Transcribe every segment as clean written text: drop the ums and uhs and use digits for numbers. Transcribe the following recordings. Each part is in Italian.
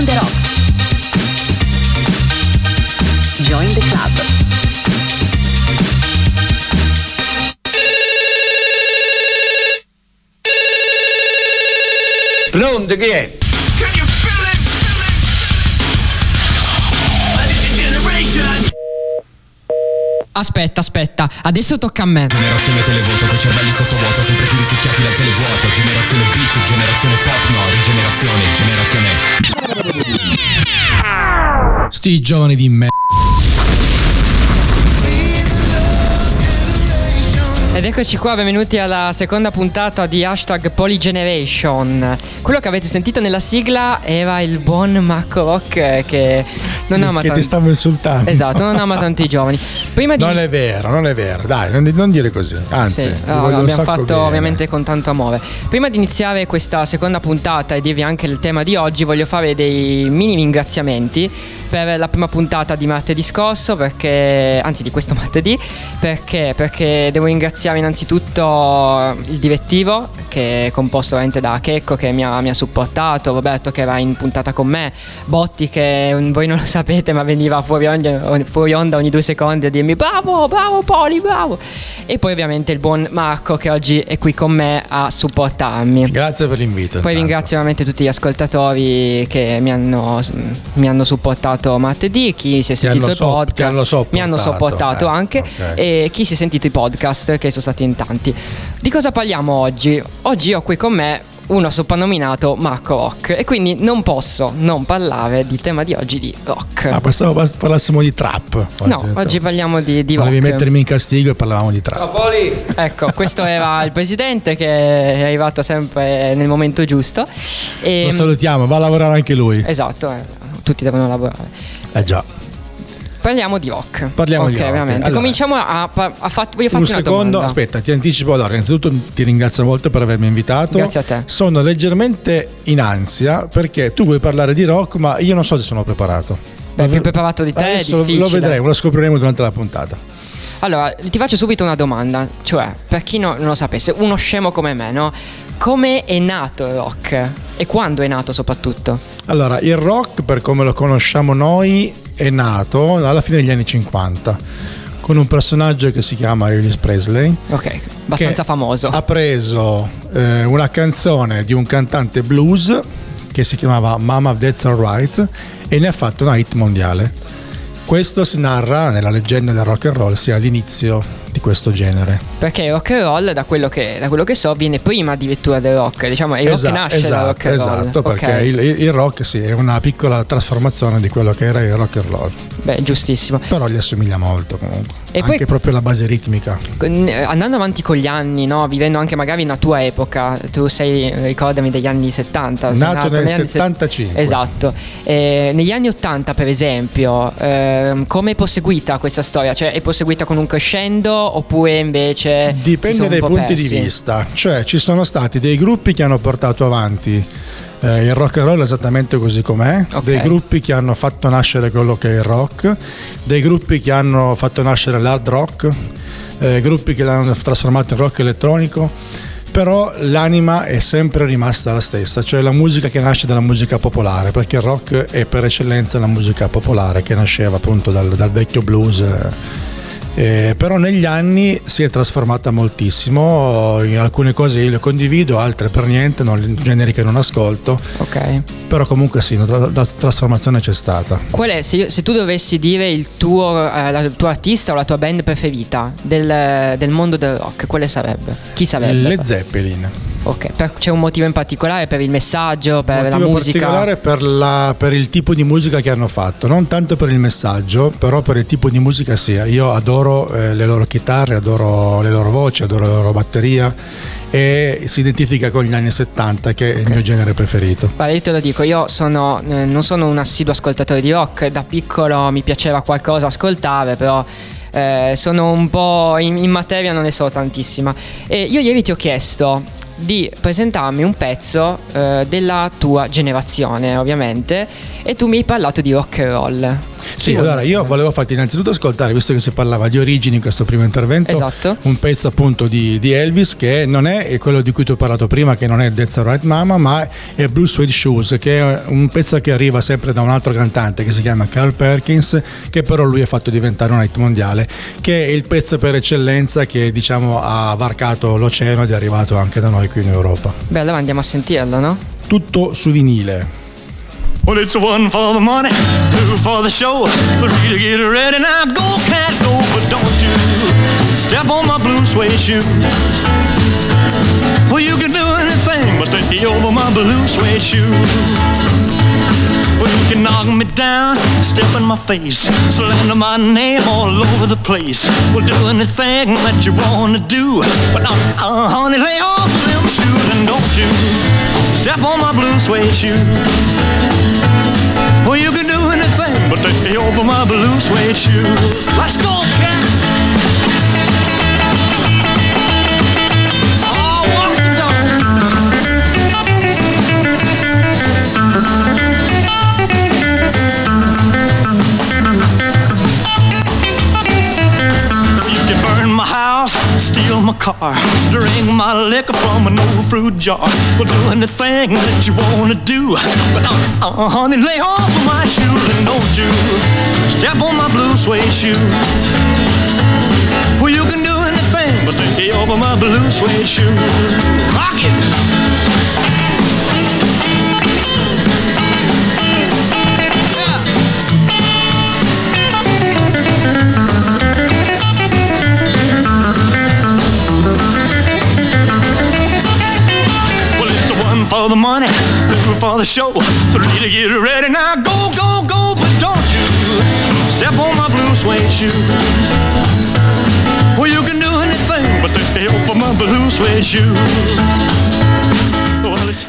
on the rocks. Join the club. Pronto, chi è? Aspetta, adesso tocca a me. Generazione televoto, con cervelli sottovuoto, sempre più risucchiati dal televuoto. Generazione beat, generazione pop, no, rigenerazione. Sti giovani di me. Ed eccoci qua, benvenuti alla seconda puntata di hashtag Poligeneration. Quello che avete sentito nella sigla era il buon Marco Rock che non ama tanti. Ti stavo insultando. Esatto, non ama tanti giovani. Prima di... Non è vero, dai, non dire così. Anzi, sì, no, abbiamo fatto bene. Ovviamente con tanto amore. Prima di iniziare questa seconda puntata e dirvi anche il tema di oggi, voglio fare dei mini ringraziamenti per la prima puntata di martedì scorso, di questo martedì, perché devo ringraziare innanzitutto il direttivo, che è composto veramente da Checco, che mi ha supportato, Roberto che era in puntata con me, Botti che voi non lo sapete ma veniva fuori onda ogni 2 secondi a dirmi bravo Poli, bravo, e poi ovviamente il buon Marco che oggi è qui con me a supportarmi. Grazie per l'invito. Poi ringrazio veramente tutti gli ascoltatori che mi hanno supportato martedì, chi si è sentito mi hanno sopportato anche, okay. E chi si è sentito i podcast che sono stati in tanti. Di cosa parliamo oggi? Oggi ho qui con me uno soprannominato Marco Rock e quindi non posso non parlare di tema di oggi di rock. Pensavo parlassimo di trap. Oggi parliamo di rock. Volevi mettermi in castigo e parlavamo di trap. Ecco, questo era il presidente che è arrivato sempre nel momento giusto. E lo salutiamo, va a lavorare anche lui. Esatto, tutti devono lavorare. Già. Parliamo di rock. Di rock. Allora, cominciamo voglio farti una domanda. Aspetta, ti anticipo. Allora, innanzitutto ti ringrazio molto per avermi invitato. Grazie a te. Sono leggermente in ansia perché tu vuoi parlare di rock, ma io non so se sono preparato. Beh, più preparato di te. Adesso lo vedremo, lo scopriremo durante la puntata. Allora, ti faccio subito una domanda, cioè, per chi non lo sapesse, uno scemo come me, no? Come è nato il rock? E quando è nato soprattutto? Allora, il rock, per come lo conosciamo noi, è nato alla fine degli anni 50 con un personaggio che si chiama Elvis Presley, ok, abbastanza famoso. Ha preso una canzone di un cantante blues che si chiamava Mama That's All Right e ne ha fatto una hit mondiale. Questo si narra nella leggenda del rock and roll sia all'inizio di questo genere. Perché il rock and roll, da quello che so, viene prima addirittura del rock, diciamo, il rock nasce dal rock and roll. Esatto, perché okay. il rock sì, è una piccola trasformazione di quello che era il rock and roll. Beh, giustissimo. Però gli assomiglia molto comunque. E anche poi, proprio la base ritmica. Andando avanti con gli anni, no? Vivendo anche magari una tua epoca, tu sei, ricordami, degli anni 70. Nato nel 75. Esatto. Negli anni 80 per esempio, come è proseguita questa storia? Cioè è proseguita con un crescendo oppure invece dipende dai punti persi di vista. Cioè ci sono stati dei gruppi che hanno portato avanti il rock and roll esattamente così com'è, okay, dei gruppi che hanno fatto nascere quello che è il rock, dei gruppi che hanno fatto nascere l'hard rock, gruppi che l'hanno trasformato in rock elettronico, però l'anima è sempre rimasta la stessa, cioè la musica che nasce dalla musica popolare, perché il rock è per eccellenza la musica popolare che nasceva appunto dal vecchio blues. Però negli anni si è trasformata moltissimo, in alcune cose le condivido, altre per niente, generi che non ascolto, okay. Però comunque sì, la trasformazione c'è stata. Qual è, se tu dovessi dire il tuo tuo artista o la tua band preferita del mondo del rock, quale sarebbe? Chi sarebbe? Led Zeppelin. Ok, c'è un motivo in particolare per il messaggio, per la musica? Un motivo particolare per il tipo di musica che hanno fatto, non tanto per il messaggio, però per il tipo di musica sì. Io adoro le loro chitarre, adoro le loro voci, adoro la loro batteria e si identifica con gli anni 70 che okay. È il mio genere preferito. Guarda, io te lo dico, io non sono un assiduo ascoltatore di rock, da piccolo mi piaceva qualcosa ascoltare, però... sono un po' in materia, non ne so tantissima. E io ieri ti ho chiesto di presentarmi un pezzo della tua generazione, ovviamente, e tu mi hai parlato di rock and roll. Sì, allora io volevo farti innanzitutto ascoltare, visto che si parlava di origini in questo primo intervento, esatto, un pezzo appunto di Elvis, che non è quello di cui ti ho parlato prima, che non è That's All Right Mama, ma è Blue Suede Shoes, che è un pezzo che arriva sempre da un altro cantante che si chiama Carl Perkins, che però lui ha fatto diventare un hit mondiale, che è il pezzo per eccellenza che diciamo ha varcato l'oceano ed è arrivato anche da noi qui in Europa. Beh, allora andiamo a sentirlo, no? Tutto su vinile. Well, it's one for the money, two for the show, three to get ready. Now go, cat, go, but don't you step on my blue suede shoe. Well, you can do anything but take me over my blue suede shoe. Well, you can knock me down, step in my face, slander my name all over the place. Well, do anything that you want to do, but honey, lay off them shoes and don't you step on my blue suede shoe. Well, you can do anything but take me over my blue suede shoes. Let's go, cat! Oh, what the dog? You can burn my house, steal my car, drink my liquor from an old fruit jar. Well, do anything that you wanna do, but honey, lay off of my shoes and don't you step on my blue suede shoe. Well, you can do anything but lay off of my blue suede shoe. Rock it! For the money, two for the show, three to get ready. Now go, go, go, but don't you step on my blue suede shoe. Well, you can do anything but take the help of my blue suede shoe.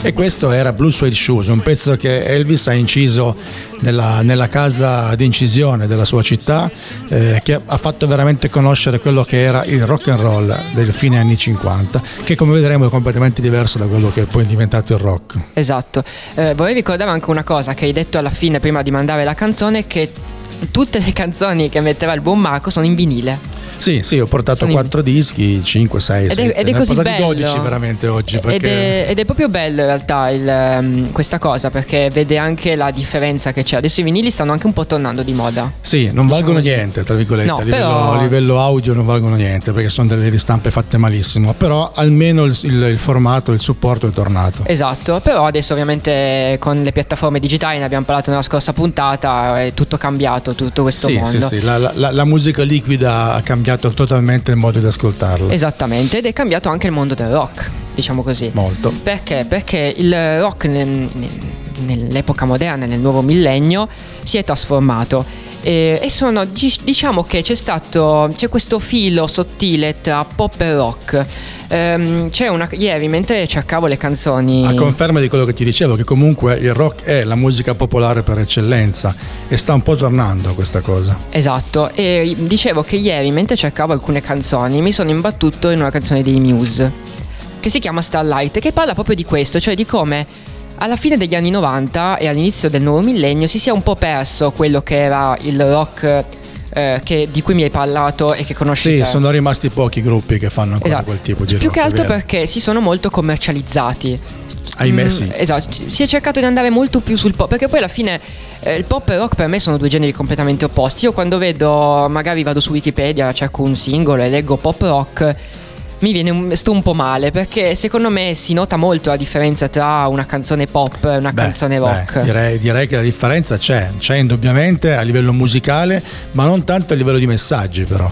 E questo era Blue Suede Shoes, un pezzo che Elvis ha inciso nella casa d'incisione della sua città, che ha fatto veramente conoscere quello che era il rock and roll del fine anni 50, che come vedremo è completamente diverso da quello che è poi diventato il rock. Esatto, vorrei ricordare anche una cosa che hai detto alla fine prima di mandare la canzone, che tutte le canzoni che metteva il buon Marco sono in vinile. Sì, ho portato 4 dischi, 5, 6, 7, ed è così bello. 12 veramente oggi. Perché... Ed è proprio bello in realtà questa cosa, perché vede anche la differenza che c'è. Adesso i vinili stanno anche un po' tornando di moda. Sì, non valgono niente, tra virgolette, no, a livello audio non valgono niente, perché sono delle ristampe fatte malissimo, però almeno il formato, il supporto è tornato. Esatto, però adesso ovviamente con le piattaforme digitali, ne abbiamo parlato nella scorsa puntata, è tutto cambiato, tutto questo mondo. Sì, la musica liquida ha cambiato totalmente il modo di ascoltarlo. Esattamente, ed è cambiato anche il mondo del rock, diciamo così. Molto. Perché il rock nell'epoca moderna, nel nuovo millennio, si è trasformato e sono, diciamo che c'è questo filo sottile tra pop e rock. Ieri mentre cercavo le canzoni, a conferma di quello che ti dicevo, che comunque il rock è la musica popolare per eccellenza e sta un po' tornando a questa cosa. Esatto, e dicevo che ieri mentre cercavo alcune canzoni mi sono imbattuto in una canzone dei Muse che si chiama Starlight, che parla proprio di questo, cioè di come alla fine degli anni 90 e all'inizio del nuovo millennio si sia un po' perso quello che era il rock di cui mi hai parlato e che conosci. Sì, sono rimasti pochi gruppi che fanno ancora quel tipo di rock. Più che altro perché si sono molto commercializzati. Ahimè, sì. Esatto, si è cercato di andare molto più sul pop, perché poi alla fine il pop e il rock per me sono due generi completamente opposti. Io quando vedo, magari vado su Wikipedia, cerco un singolo e leggo pop rock, mi viene sto un po' male, perché secondo me si nota molto la differenza tra una canzone pop e una canzone rock. Direi che la differenza c'è indubbiamente a livello musicale, ma non tanto a livello di messaggi, però,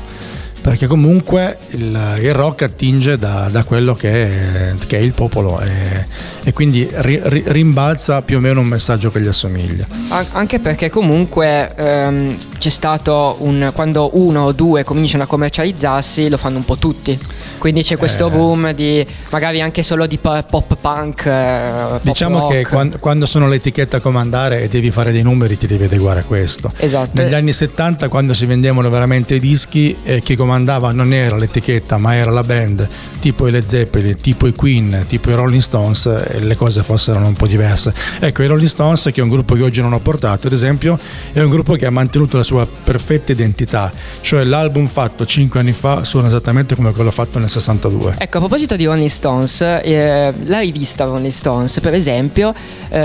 perché comunque il rock attinge da quello che è il popolo e quindi rimbalza più o meno un messaggio che gli assomiglia. Anche perché comunque c'è stato quando uno o due cominciano a commercializzarsi, lo fanno un po' tutti. Quindi c'è questo boom di magari anche solo di pop punk, diciamo rock. Che quando sono l'etichetta a comandare e devi fare dei numeri, ti devi adeguare a questo. Esatto. Negli anni 70, quando si vendevano veramente i dischi, chi comandava non era l'etichetta ma era la band, tipo i Led Zeppelin, tipo i Queen, tipo i Rolling Stones, e le cose fossero un po' diverse. Ecco, i Rolling Stones, che è un gruppo che oggi non ho portato ad esempio, è un gruppo che ha mantenuto la sua perfetta identità, cioè l'album fatto 5 anni fa suona esattamente come quello fatto nel 62. Ecco, a proposito di Rolling Stones, la rivista Rolling Stones per esempio,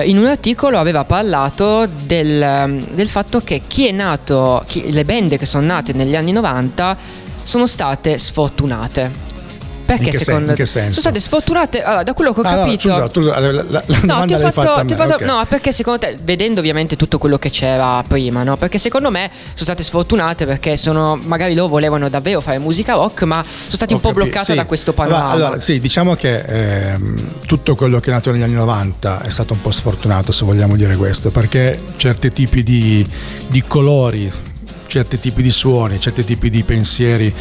in un articolo aveva parlato del fatto che le band che sono nate negli anni 90 sono state sfortunate. Perché secondo te sono state sfortunate? Allora, da quello che ho capito, no, scusa, tu, la domanda l'hai fatta a me, okay. No, perché secondo te, vedendo ovviamente tutto quello che c'era prima, no? Perché secondo me sono state sfortunate perché magari loro volevano davvero fare musica rock, ma sono stati un po' bloccate, sì, da questo panorama. Allora, sì, diciamo che tutto quello che è nato negli anni 90 è stato un po' sfortunato, se vogliamo dire questo, perché certi tipi di colori, certi tipi di suoni, certi tipi di pensieri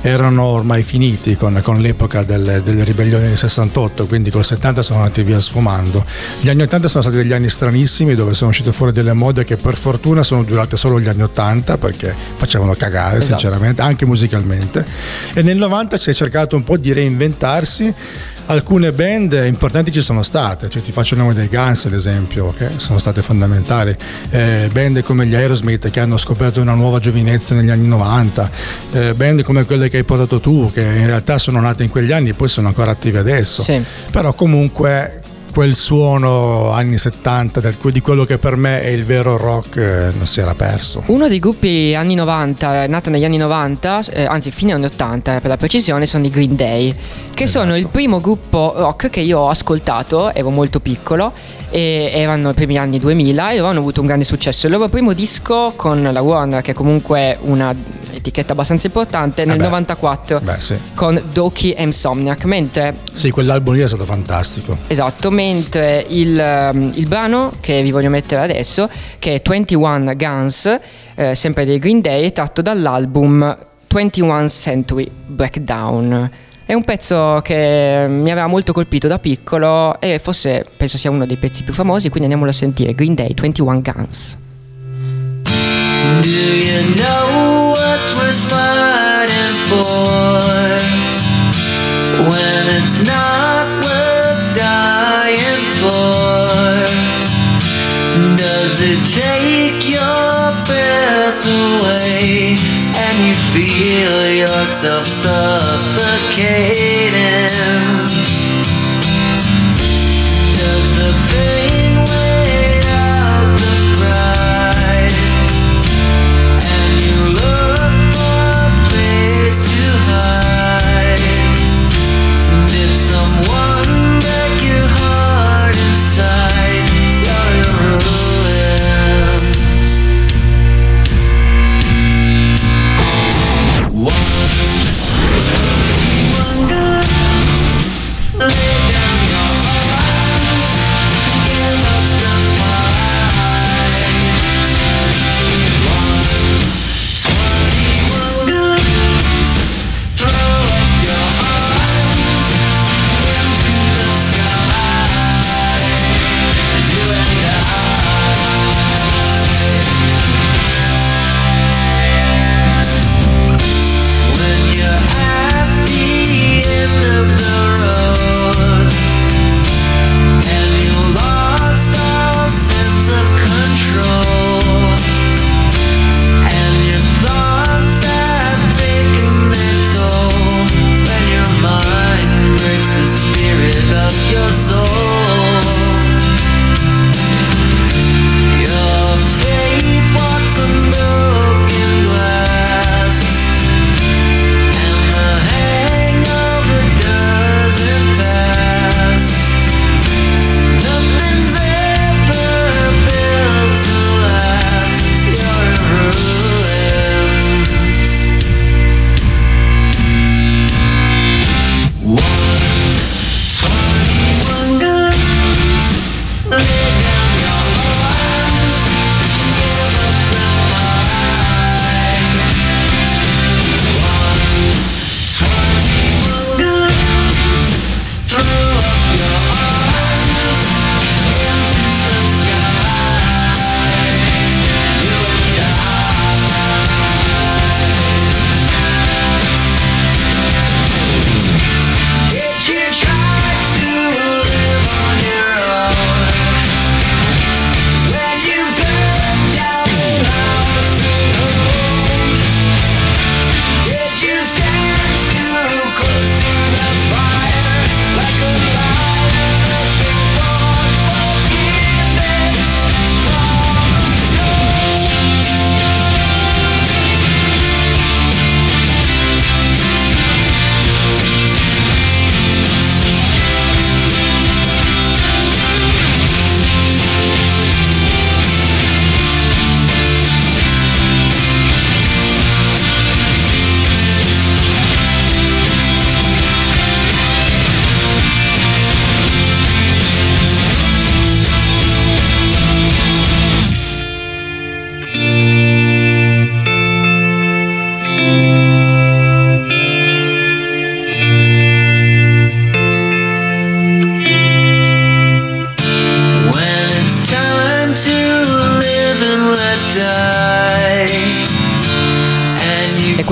erano ormai finiti con l'epoca delle ribellioni del 68, quindi col 70 sono andati via sfumando. Gli anni 80 sono stati degli anni stranissimi, dove sono uscite fuori delle mode che per fortuna sono durate solo gli anni 80, perché facevano cagare, esatto, sinceramente, anche musicalmente. E nel 90 si è cercato un po' di reinventarsi. Alcune band importanti ci sono state, cioè ti faccio il nome dei Guns ad esempio, che sono state fondamentali, band come gli Aerosmith che hanno scoperto una nuova giovinezza negli anni 90, band come quelle che hai portato tu, che in realtà sono nate in quegli anni e poi sono ancora attive adesso, sì. Però comunque quel suono anni 70 di quello che per me è il vero rock non si era perso. Uno dei gruppi anni 90, nato negli anni 90, anzi fine anni 80 per la precisione, sono i Green Day, che esatto, sono il primo gruppo rock che io ho ascoltato, ero molto piccolo e erano i primi anni 2000 e loro hanno avuto un grande successo. Il loro primo disco con la Warner, che è comunque una etichetta abbastanza importante, nel 94, sì, con Dookie e Insomniac, mentre sì, quell'album lì è stato fantastico, esatto, mentre il brano che vi voglio mettere adesso, che è 21 Guns, sempre dei Green Day, è tratto dall'album 21st Century Breakdown. È un pezzo che mi aveva molto colpito da piccolo e forse penso sia uno dei pezzi più famosi, quindi andiamolo a sentire. Green Day, 21 Guns. Do you know what's worth fighting for when it's not worth dying for? Does it take your breath away? You feel yourself suffocating. Does the pain weigh out the pride? And you look for a place to hide. Did someone break your heart inside? You're in ruins. One gun, lay down your arms.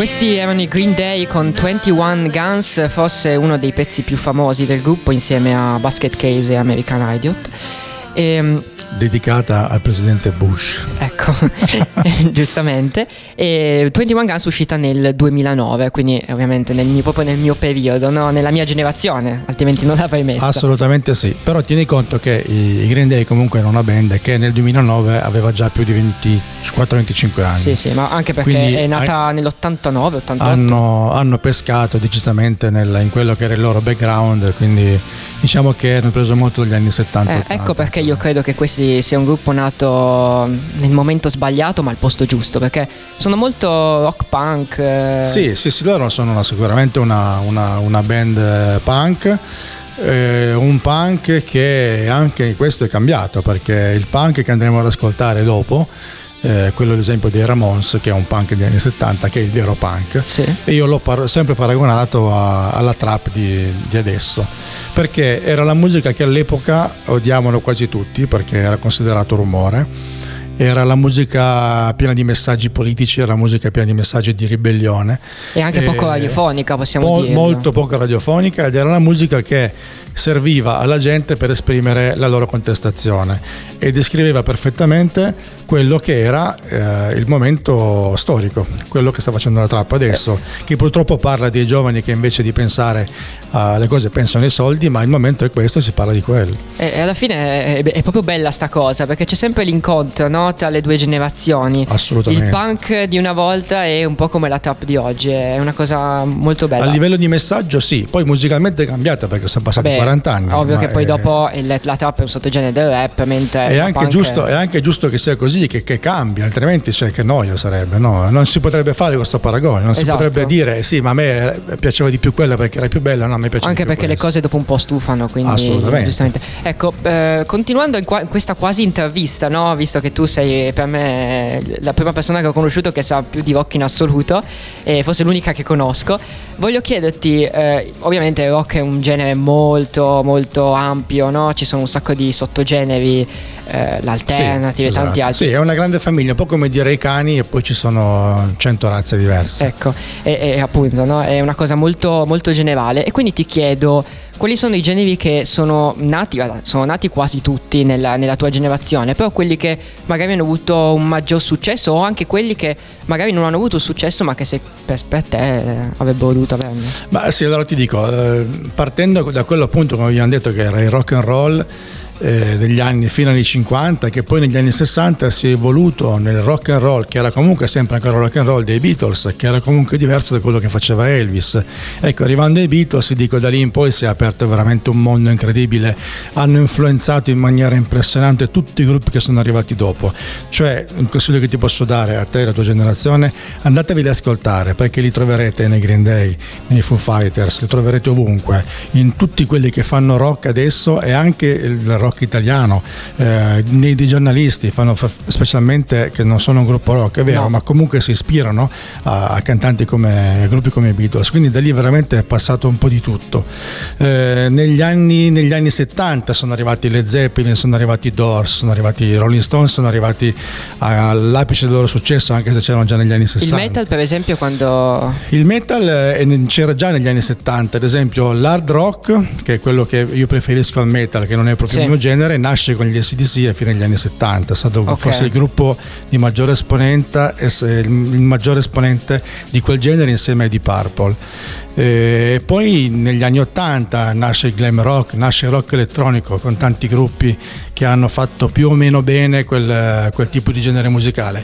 Questi erano i Green Day con 21 Guns, forse uno dei pezzi più famosi del gruppo insieme a Basket Case e American Idiot. Dedicata al presidente Bush. Ecco, giustamente. E 21 Guns uscita nel 2009, quindi ovviamente proprio nel mio periodo, no? Nella mia generazione, altrimenti non l'avrei messa. Assolutamente sì, però tieni conto che i Green Day comunque erano una band che nel 2009 aveva già più di 24-25 anni. Sì, sì, ma anche perché quindi è nata nell'89-88. Hanno pescato decisamente in quello che era il loro background, quindi diciamo che hanno preso molto dagli anni 70. Ecco perché io credo che questi sia un gruppo nato nel momento sbagliato ma al posto giusto, perché sono molto rock punk. Sì, loro sono sicuramente una band punk, un punk che anche questo è cambiato, perché il punk che andremo ad ascoltare dopo, quello ad esempio dei Ramones, che è un punk degli anni 70, che è il vero punk, sì. E io l'ho sempre paragonato alla trap di adesso, perché era la musica che all'epoca odiavano quasi tutti perché era considerato rumore, era la musica piena di messaggi politici, era la musica piena di messaggi di ribellione e anche poco radiofonica, possiamo dire molto poco radiofonica, ed era la musica che serviva alla gente per esprimere la loro contestazione e descriveva perfettamente quello che era il momento storico, quello che sta facendo la trap adesso, che purtroppo parla dei giovani che invece di pensare alle cose pensano ai soldi, ma il momento è questo, si parla di quello. E alla fine è proprio bella sta cosa, perché c'è sempre l'incontro, no? Tra le due generazioni. Assolutamente. Il punk di una volta è un po' come la trap di oggi, è una cosa molto bella. A livello di messaggio sì, poi musicalmente è cambiata perché sono passati 40 anni. Ovvio che poi dopo la trap è un sottogenere del rap, mentre è anche giusto che sia così, che cambia, altrimenti che noia sarebbe, no? Non si potrebbe fare questo paragone, non si potrebbe dire sì, ma a me piaceva di più quella perché era più bella, no, a me piaceva anche perché le cose dopo un po' stufano, quindi assolutamente. Giustamente. Ecco, continuando in questa quasi intervista, no? Visto che tu sei per me la prima persona che ho conosciuto che sa più di rock in assoluto e forse l'unica che conosco, voglio chiederti, ovviamente il rock è un genere molto ampio, no? Ci sono un sacco di sottogeneri, l'alternative, esatto. Tanti altri. Sì, è una grande famiglia, un po' come dire i cani, e poi ci sono 100 razze diverse. Ecco, e appunto, no? È una cosa molto generale, e quindi ti chiedo quali sono i generi che sono nati quasi tutti nella tua generazione, però quelli che magari hanno avuto un maggior successo, o anche quelli che magari non hanno avuto successo ma che per te avrebbero dovuto averne. Ma sì, allora ti dico, partendo da quello appunto come abbiamo detto che era il rock and roll degli anni fino agli 50, che poi negli anni 60 si è evoluto nel rock and roll, che era comunque sempre ancora rock and roll dei Beatles, che era comunque diverso da quello che faceva Elvis. Ecco, arrivando ai Beatles, dico, da lì in poi si è aperto veramente un mondo incredibile, hanno influenzato in maniera impressionante tutti i gruppi che sono arrivati dopo. Cioè, un consiglio che ti posso dare a te e alla tua generazione: andatevi ad ascoltare, perché li troverete nei Green Day, nei Foo Fighters, li troverete ovunque, in tutti quelli che fanno rock adesso, e anche il rock italiano, dei giornalisti specialmente che non sono un gruppo rock, è vero, no, ma comunque si ispirano a cantanti a gruppi come i Beatles, quindi da lì veramente è passato un po' di tutto. Negli anni 70 sono arrivati Led Zeppelin, sono arrivati i Doors, sono arrivati i Rolling Stones, sono arrivati all'apice del loro successo, anche se c'erano già negli anni 60. Il metal, per esempio, quando il metal c'era già negli anni 70, ad esempio l'hard rock, che è quello che io preferisco al metal, che non è proprio sì, genere, nasce con gli ACDC a fine degli anni 70, è stato forse il gruppo di maggiore esponente, di quel genere insieme ai Deep Purple. E poi negli anni 80 nasce il glam rock, nasce il rock elettronico, con tanti gruppi che hanno fatto più o meno bene quel tipo di genere musicale.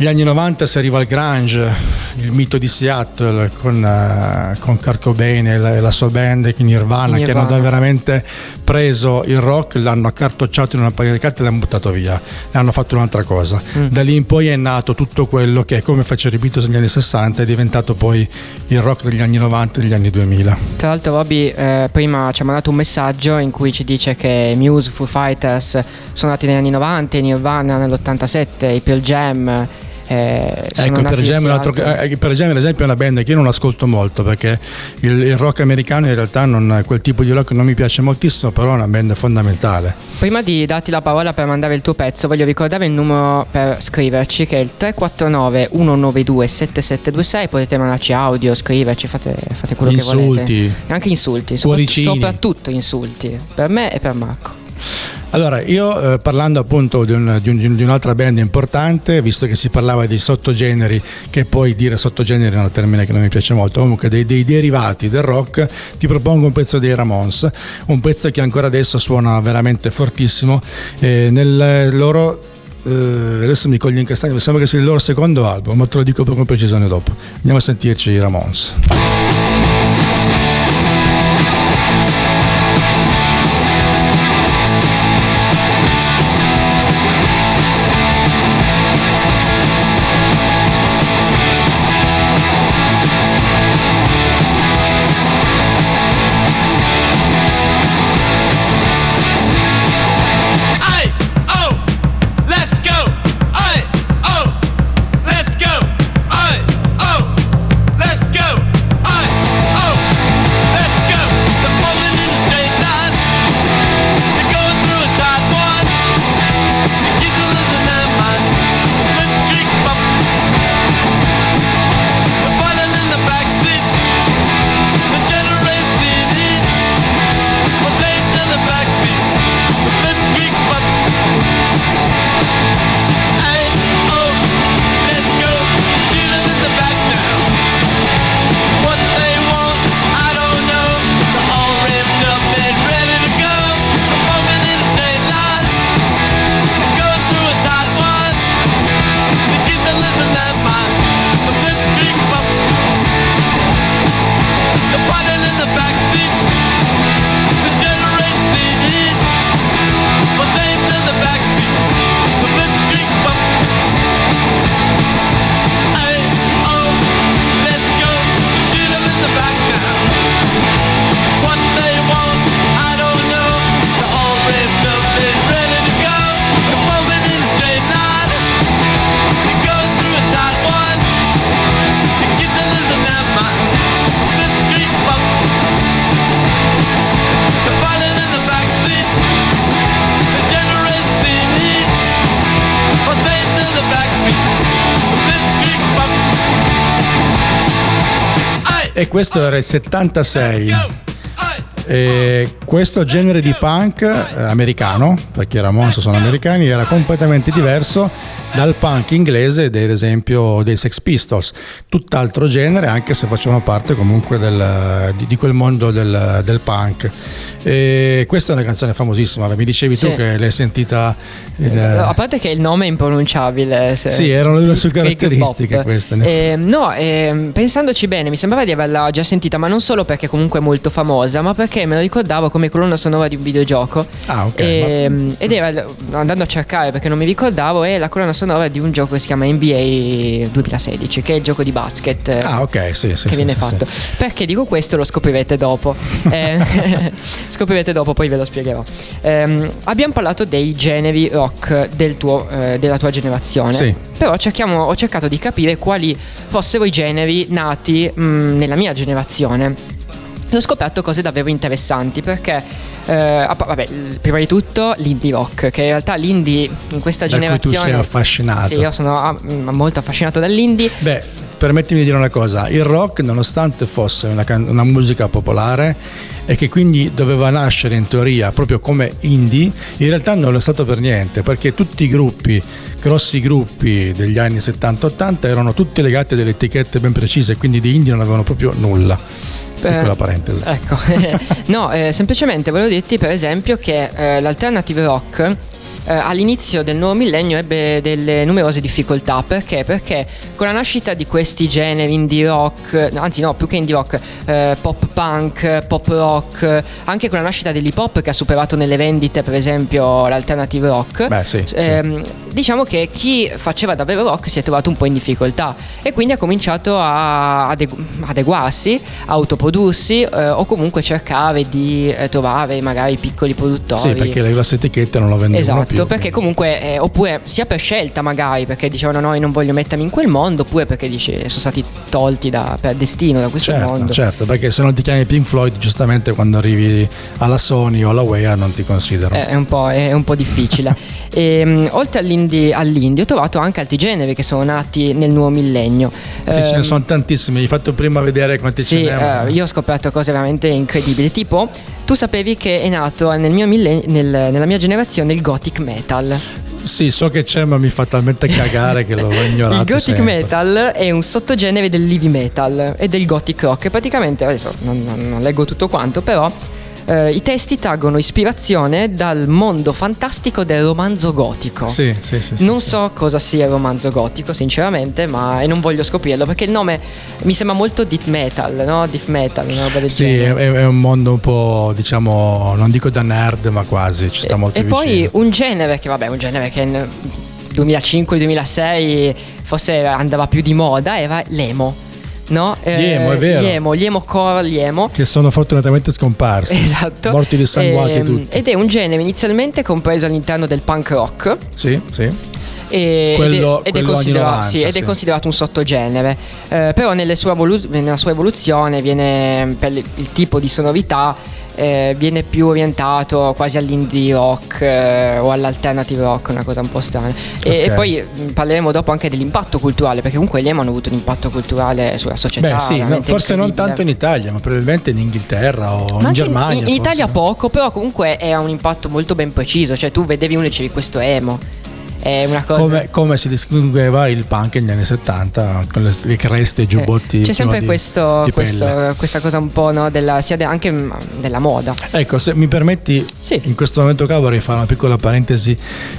Negli anni 90 si arriva al grunge, il mito di Seattle con Kurt Cobain e la sua band Nirvana, che hanno veramente preso il rock, l'hanno accartocciato in una pagliacata e l'hanno buttato via, ne hanno fatto un'altra cosa. Da lì in poi è nato tutto quello che, come faceva i Beatles negli anni 60, è diventato poi il rock degli anni 90 e degli anni 2000. Tra l'altro Robby prima ci ha mandato un messaggio in cui ci dice che Muse, Foo Fighters sono nati negli anni 90, Nirvana nell'87, i Pearl Jam, Ecco, per esempio è una band che io non ascolto molto perché il rock americano in realtà non, quel tipo di rock non mi piace moltissimo, però è una band fondamentale. Prima di darti la parola per mandare il tuo pezzo, voglio ricordare il numero per scriverci, che è il 349 192 7726. Potete mandarci audio, scriverci, fate quello che volete, anche insulti, soprattutto insulti per me e per Marco. Allora, io parlando appunto di un'altra band importante, visto che si parlava dei sottogeneri, che poi dire sottogeneri è un termine che non mi piace molto, comunque dei derivati del rock, ti propongo un pezzo dei Ramones, un pezzo che ancora adesso suona veramente fortissimo, nel loro... adesso mi coglie in castagna, mi sembra che sia il loro secondo album, ma te lo dico con precisione dopo. Andiamo a sentirci i Ramones. E questo era il 76. E questo genere di punk americano, perché i Ramones sono americani, era completamente diverso dal punk inglese, ad esempio dei Sex Pistols, tutt'altro genere, anche se facevano parte comunque di quel mondo del punk. E questa è una canzone famosissima, mi dicevi sì, tu che l'hai sentita a parte che il nome è impronunciabile, sì, erano le sue caratteristiche queste. Pensandoci bene mi sembrava di averla già sentita, ma non solo perché comunque è molto famosa, ma perché me lo ricordavo come colonna sonora di un videogioco. Ed era, andando a cercare perché non mi ricordavo, è la colonna sonora di un gioco che si chiama NBA 2016, che è il gioco di basket che viene fatto. Perché dico questo lo scoprirete dopo, poi ve lo spiegherò. Abbiamo parlato dei generi rock della tua generazione, sì. Però ho cercato di capire quali fossero i generi nati nella mia generazione. Ho scoperto cose davvero interessanti perché prima di tutto l'indie rock, che in realtà l'indie in questa generazione cui tu sei affascinato. Sì, io sono molto affascinato dall'indie. Beh, permettimi di dire una cosa, il rock, nonostante fosse una musica popolare e che quindi doveva nascere in teoria proprio come indie, in realtà non lo è stato per niente, perché tutti i gruppi, grossi gruppi degli anni 70-80 erano tutti legati a delle etichette ben precise, quindi di indie non avevano proprio nulla. Piccola parentesi. Ecco. Semplicemente volevo dirti per esempio che l'alternative rock all'inizio del nuovo millennio ebbe delle numerose difficoltà. Perché? Perché con la nascita di questi generi indie rock, anzi no, più che indie rock, pop punk, pop rock, anche con la nascita dell'hip hop che ha superato nelle vendite per esempio l'alternative rock, diciamo che chi faceva davvero rock si è trovato un po' in difficoltà e quindi ha cominciato a adeguarsi, a autoprodursi o comunque cercare di trovare magari piccoli produttori. Sì, perché le grosse etichette non lo vendevano. Esatto. esatto, perché comunque oppure sia per scelta magari, perché dicevano no, io non voglio mettermi in quel mondo, oppure perché dice sono stati tolti per destino da questo mondo. Certo, perché se non ti chiami Pink Floyd, giustamente quando arrivi alla Sony o alla UEA non ti considerano. È un po' difficile. Oltre all'indie ho trovato anche altri generi che sono nati nel nuovo millennio. Sì, ce ne sono tantissimi, mi hai fatto prima vedere quanti ce ne io ho scoperto cose veramente incredibili, tipo tu sapevi che è nato nella mia generazione il gothic metal? Sì, so che c'è, ma mi fa talmente cagare che l'ho ignorato. Il gothic metal è un sottogenere dell'heavy metal e del gothic rock, e praticamente adesso non leggo tutto quanto, però i testi traggono ispirazione dal mondo fantastico del romanzo gotico. Sì. Non so cosa sia il romanzo gotico, sinceramente, ma non voglio scoprirlo perché il nome mi sembra molto death metal, una roba del genere. Sì, è un mondo un po', diciamo, non dico da nerd, ma quasi ci sta molto vicino. E poi un genere che nel 2005-2006 forse andava più di moda era l'emo. No? L'emo, è vero. L'emo, che sono fortunatamente scomparsi. Esatto. Morti dissanguati tutti. Ed è un genere inizialmente compreso all'interno del punk rock. Sì. Ed è considerato un sottogenere, però nella sua evoluzione viene, per il tipo di sonorità, viene più orientato quasi all'indie rock o all'alternative rock, una cosa un po' strana. Okay. E poi parleremo dopo anche dell'impatto culturale, perché comunque gli emo hanno avuto un impatto culturale sulla società. Beh, sì, no, forse non tanto in Italia, ma probabilmente in Inghilterra o in Germania. In Italia poco, però comunque era un impatto molto ben preciso, cioè tu vedevi uno e dicevi questo emo. È una cosa... Come si distingueva il punk negli anni 70 con le creste, i giubbotti. C'è sempre questa cosa un po', no, anche della moda. Ecco, se mi permetti, sì, in questo momento qua vorrei fare una piccola parentesi.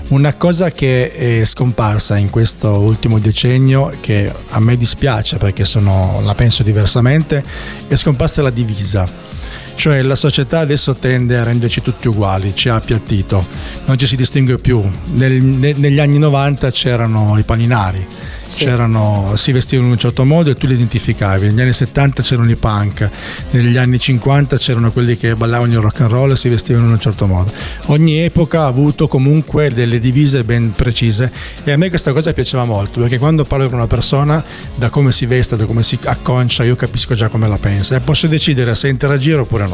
Una cosa che è scomparsa in questo ultimo decennio, che a me dispiace perché la penso diversamente, è scomparsa la divisa. Cioè la società adesso tende a renderci tutti uguali, ci ha appiattito, non ci si distingue più. Negli anni 90 c'erano i paninari, si vestivano in un certo modo e tu li identificavi. Negli anni 70 c'erano i punk, negli anni 50 c'erano quelli che ballavano il rock and roll e si vestivano in un certo modo. Ogni epoca ha avuto comunque delle divise ben precise, e a me questa cosa piaceva molto, perché quando parlo con una persona, da come si veste, da come si acconcia, io capisco già come la pensa e posso decidere se interagire oppure no.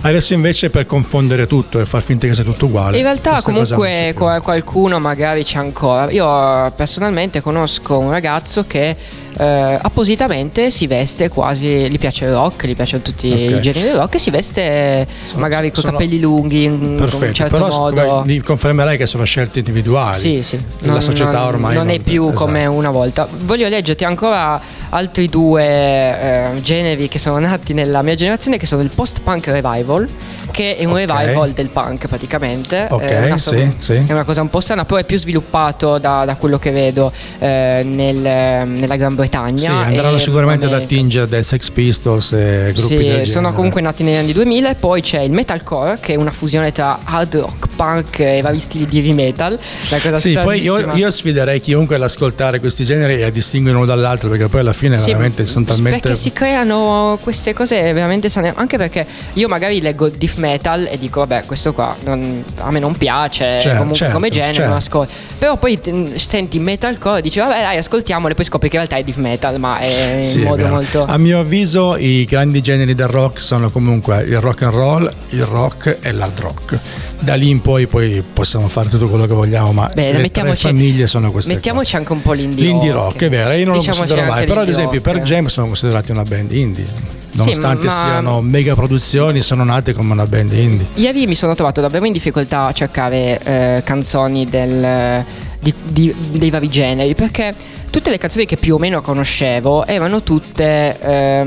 Adesso invece, per confondere tutto e far finta che sia tutto uguale, in realtà comunque qualcuno magari c'è ancora. Io personalmente conosco un ragazzo che appositamente si veste quasi, gli piace il rock, gli piacciono tutti i generi rock, e si veste magari con capelli lunghi in un certo modo. Mi confermerai che sono scelte individuali. Sì. La società ormai non è più come una volta. Voglio leggerti ancora altri due generi che sono nati nella mia generazione, che sono il post-punk revival, che è un revival del punk praticamente. È una cosa un po' strana, però è più sviluppato da quello che vedo nella Gran Bretagna. Sì, andranno sicuramente ad attingere dai Sex Pistols e gruppi del genere. Sono comunque nati negli anni 2000. E poi c'è il metalcore, che è una fusione tra hard rock, punk e vari stili di heavy metal. Una cosa poi io sfiderei chiunque ad ascoltare questi generi e a distinguere uno dall'altro, perché poi alla fine veramente sono talmente... Perché si creano queste cose veramente sane, anche perché io magari leggo death metal e dico vabbè, questo qua a me non piace, come genere non ascolto. Però poi senti metalcore e dici vabbè dai, ascoltiamolo, e poi scopri che in realtà è death metal, ma è in modo molto... A mio avviso i grandi generi del rock sono comunque il rock and roll, il rock e l'hard rock. Da lì in poi possiamo fare tutto quello che vogliamo, ma le tre famiglie sono queste. Mettiamoci anche un po' l'indie rock, è vero, io non lo considero mai, però ad esempio per James sono considerati una band indie. Nonostante siano mega produzioni, sono nate come una band indie. Ieri mi sono trovato davvero in difficoltà a cercare canzoni dei vari generi, perché tutte le canzoni che più o meno conoscevo erano tutte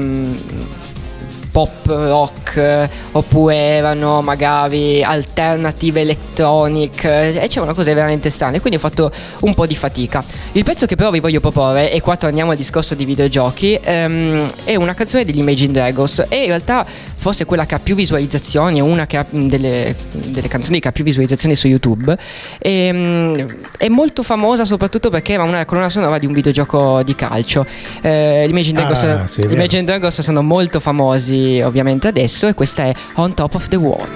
pop rock, oppure erano magari alternative electronic, e c'erano cose veramente strane, quindi ho fatto un po' di fatica. Il pezzo che però vi voglio proporre, e qua torniamo al discorso di videogiochi, è una canzone degli Imagine Dragons, e in realtà forse quella che ha più visualizzazioni, è una che ha delle canzoni che ha più visualizzazioni su YouTube, è molto famosa soprattutto perché era una colonna sonora di un videogioco di calcio. Gli Imagine Dragons sono molto famosi ovviamente adesso, e questa è On Top of the World.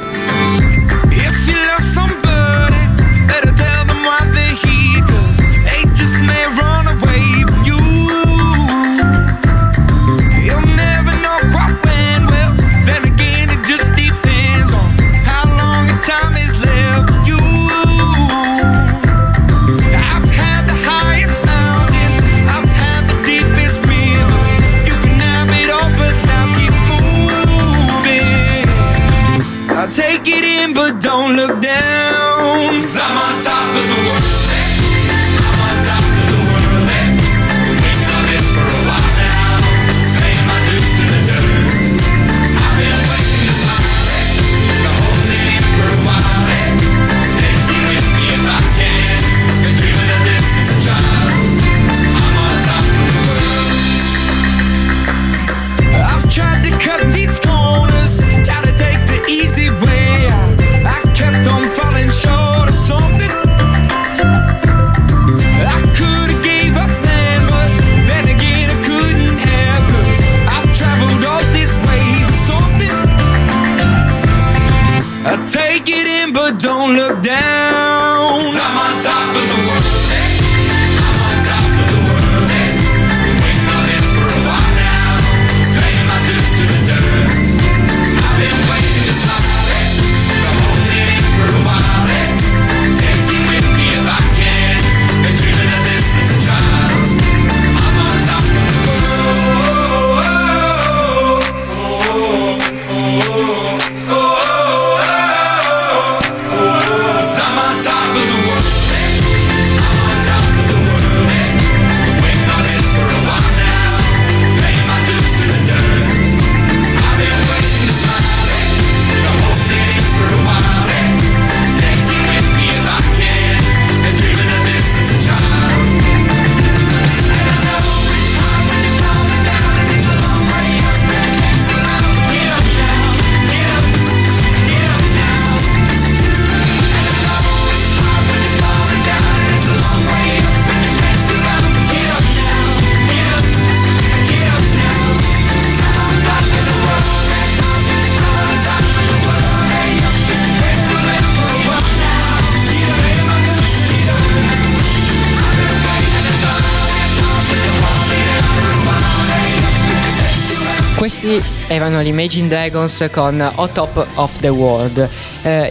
Questi erano gli Imagine Dragons con On Top of the World.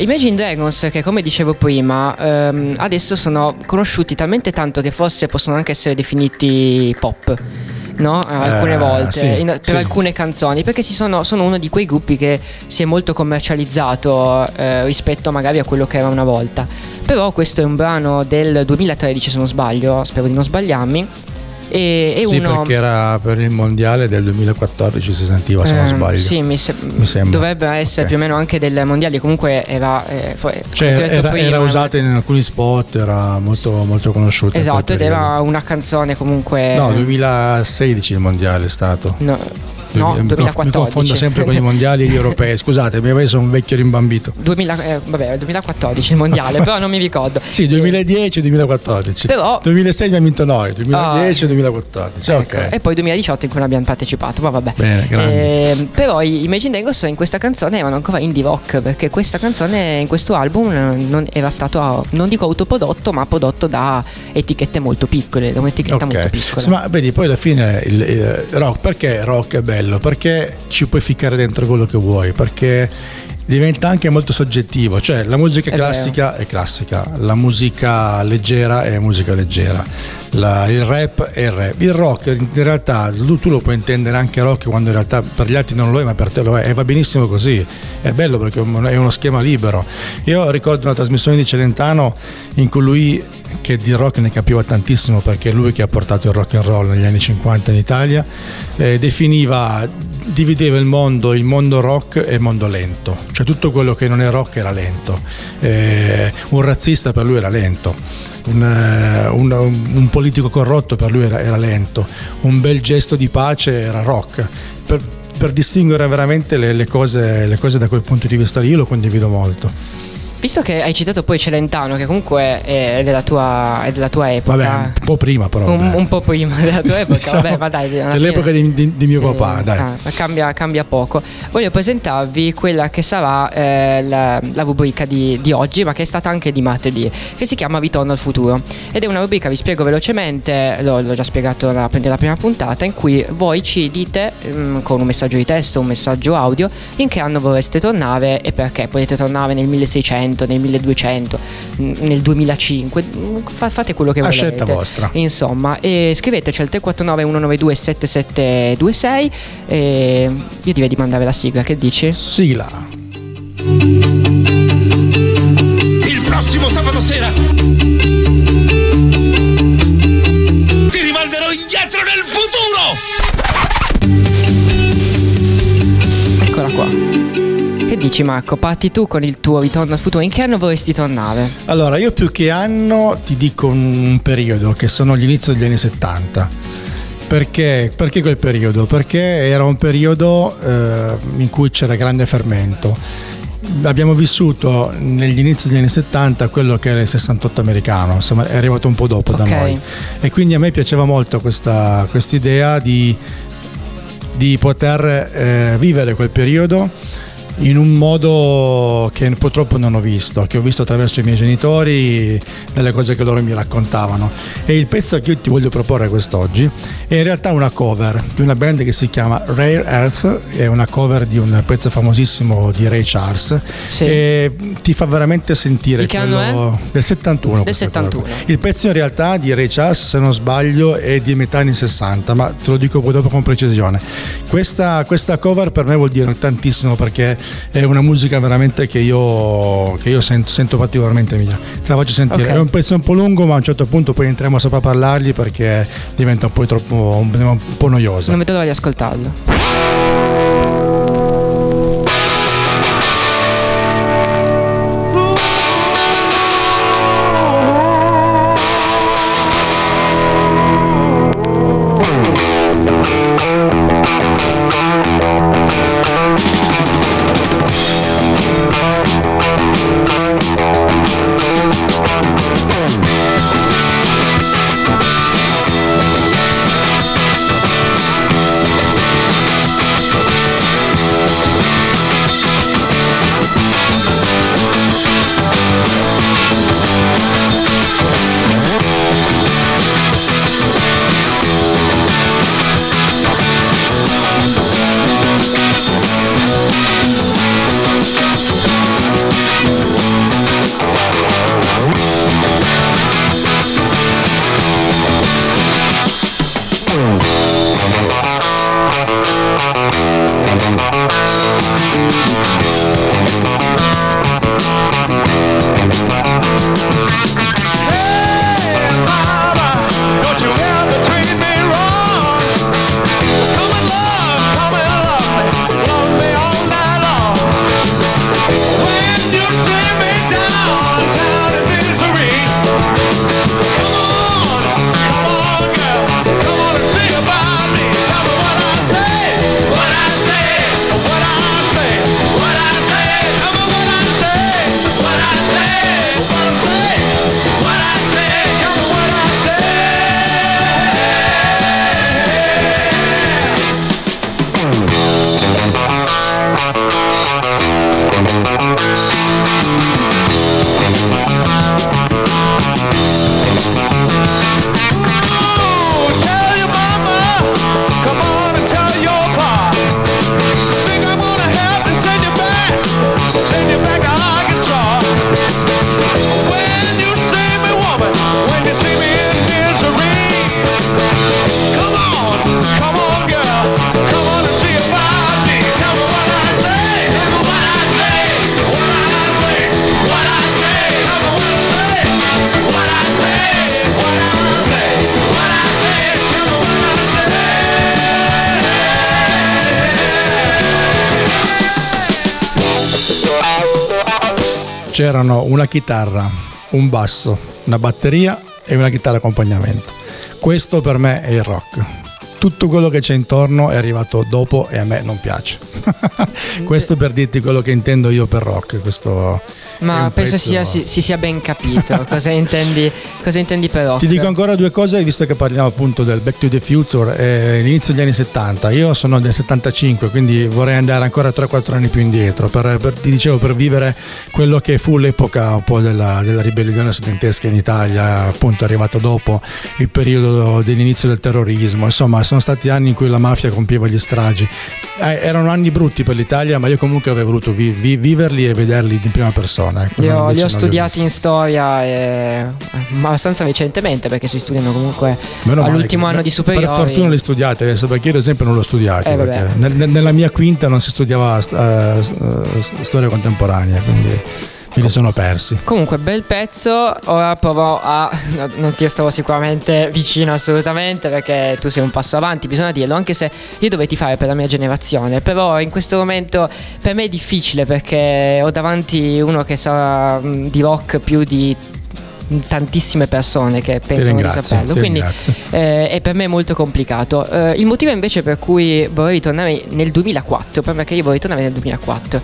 Imagine Dragons che, come dicevo prima, adesso sono conosciuti talmente tanto che forse possono anche essere definiti pop, no? Alcune volte per alcune canzoni, perché sono uno di quei gruppi che si è molto commercializzato rispetto magari a quello che era una volta. Però questo è un brano del 2013, se non sbaglio, spero di non sbagliarmi. Perché era per il mondiale del 2014, si sentiva, se non sbaglio. Sì, mi sembra dovrebbe essere più o meno anche del mondiale. Comunque era era usata in alcuni spot, era molto, molto conosciuta. Esatto, ed era una canzone comunque. No, 2016 il mondiale è stato. No, 2014. Mi confondo sempre con i mondiali europei. Scusate, mi sono un vecchio rimbambito. 2014 il mondiale, però non mi ricordo. Sì, 2010, 2014. Però 2006 abbiamo vinto noi, 2010, 2014. Ecco. Okay. E poi 2018 in cui non abbiamo partecipato, ma vabbè. Bene, però i Imagine Dragons in questa canzone erano ancora indie rock, perché questa canzone in questo album non era stato, non dico autoprodotto, ma prodotto da etichette molto piccole, da un'etichetta molto piccola. Sì, ma vedi, poi alla fine il rock, perché rock è bello? Perché ci puoi ficcare dentro quello che vuoi, perché diventa anche molto soggettivo, cioè la musica classica è classica, la musica leggera è musica leggera, il rap è il rap, il rock in realtà tu lo puoi intendere anche rock quando in realtà per gli altri non lo è, ma per te lo è, e va benissimo così, è bello perché è uno schema libero. Io ricordo una trasmissione di Celentano in cui lui, che di rock ne capiva tantissimo perché è lui che ha portato il rock and roll negli anni 50 in Italia, divideva il mondo rock e il mondo lento, cioè tutto quello che non è rock era lento, un razzista per lui era lento, un politico corrotto per lui era lento, un bel gesto di pace era rock, per distinguere veramente le cose da quel punto di vista lì. Io lo condivido molto. Visto che hai citato poi Celentano, che comunque è della tua epoca. Vabbè, un po' prima però. Un po' prima della tua epoca, diciamo, vabbè, ma dai. Dell'epoca di mio papà, dai. Cambia poco. Voglio presentarvi quella che sarà la rubrica di oggi, ma che è stata anche di martedì, che si chiama Ritorno al futuro. Ed è una rubrica, vi spiego velocemente, l'ho già spiegato nella prima puntata, in cui voi ci dite, con un messaggio di testo, un messaggio audio, in che anno vorreste tornare e perché. Potete tornare nel 1600, nel 1200, nel 2005, fate quello che volete, scelta vostra. Insomma, e scriveteci al 349 192 7726. E io direi di mandare la sigla, che dici? Sigla. Il prossimo sabato sera ti rimanderò indietro nel futuro. Eccola qua. Che dici, Marco? Parti tu con il tuo ritorno al futuro. In che anno vorresti tornare? Allora, io più che anno ti dico un periodo, che sono l'inizio degli anni 70. Perché quel periodo? Perché era un periodo in cui c'era grande fermento. Abbiamo vissuto negli inizi degli anni 70 quello che era il 68 americano, insomma è arrivato un po' dopo da noi. E quindi a me piaceva molto questa idea di poter vivere quel periodo in un modo che purtroppo non ho visto, che ho visto attraverso i miei genitori, delle cose che loro mi raccontavano. E il pezzo che io ti voglio proporre quest'oggi è in realtà una cover di una band che si chiama Rare Earth, è una cover di un pezzo famosissimo di Ray Charles, e ti fa veramente sentire quello del 71. Il pezzo in realtà di Ray Charles, se non sbaglio, è di metà anni 60, ma te lo dico poi dopo con precisione. Questa cover per me vuol dire tantissimo, perché è una musica veramente che io sento particolarmente mia. Te la faccio sentire. È un pezzo un po' lungo, ma a un certo punto poi entriamo a saperparlargli, perché diventa un po' troppo, un po' noioso. Non vedo l'ora di ascoltarlo. c'erano una chitarra, un basso, una batteria e una chitarra accompagnamento. Questo per me è il rock. Tutto quello che c'è intorno è arrivato dopo e a me non piace. Questo per dirti quello che intendo io per rock. Questo ma penso si sia ben capito cosa intendi per rock. Ti dico ancora due cose, visto che parliamo appunto del Back to the Future, inizio degli anni 70. Io sono del 75, quindi vorrei andare ancora 3-4 anni più indietro per vivere quello che fu l'epoca un po' della ribellione studentesca in Italia, appunto arrivata dopo il periodo dell'inizio del terrorismo. Insomma, sono stati anni in cui la mafia compieva gli stragi, erano anni brutti per l'Italia, ma io comunque avevo voluto viverli e vederli in prima persona. Ecco, li ho studiati in storia abbastanza recentemente, perché si studiano comunque all'ultimo anno di superiori. Per fortuna li studiate adesso, perché io ad esempio non l'ho studiato, nella mia quinta non si studiava storia contemporanea, quindi me li sono persi. Comunque bel pezzo. Ora provo non ti stavo sicuramente vicino assolutamente, perché tu sei un passo avanti, bisogna dirlo, anche se io dovrei tifare per la mia generazione, però in questo momento per me è difficile, perché ho davanti uno che sa di rock più di tantissime persone che pensano di saperlo, quindi è per me molto complicato. Il motivo invece per cui vorrei ritornare nel 2004, perché io vorrei ritornare nel 2004,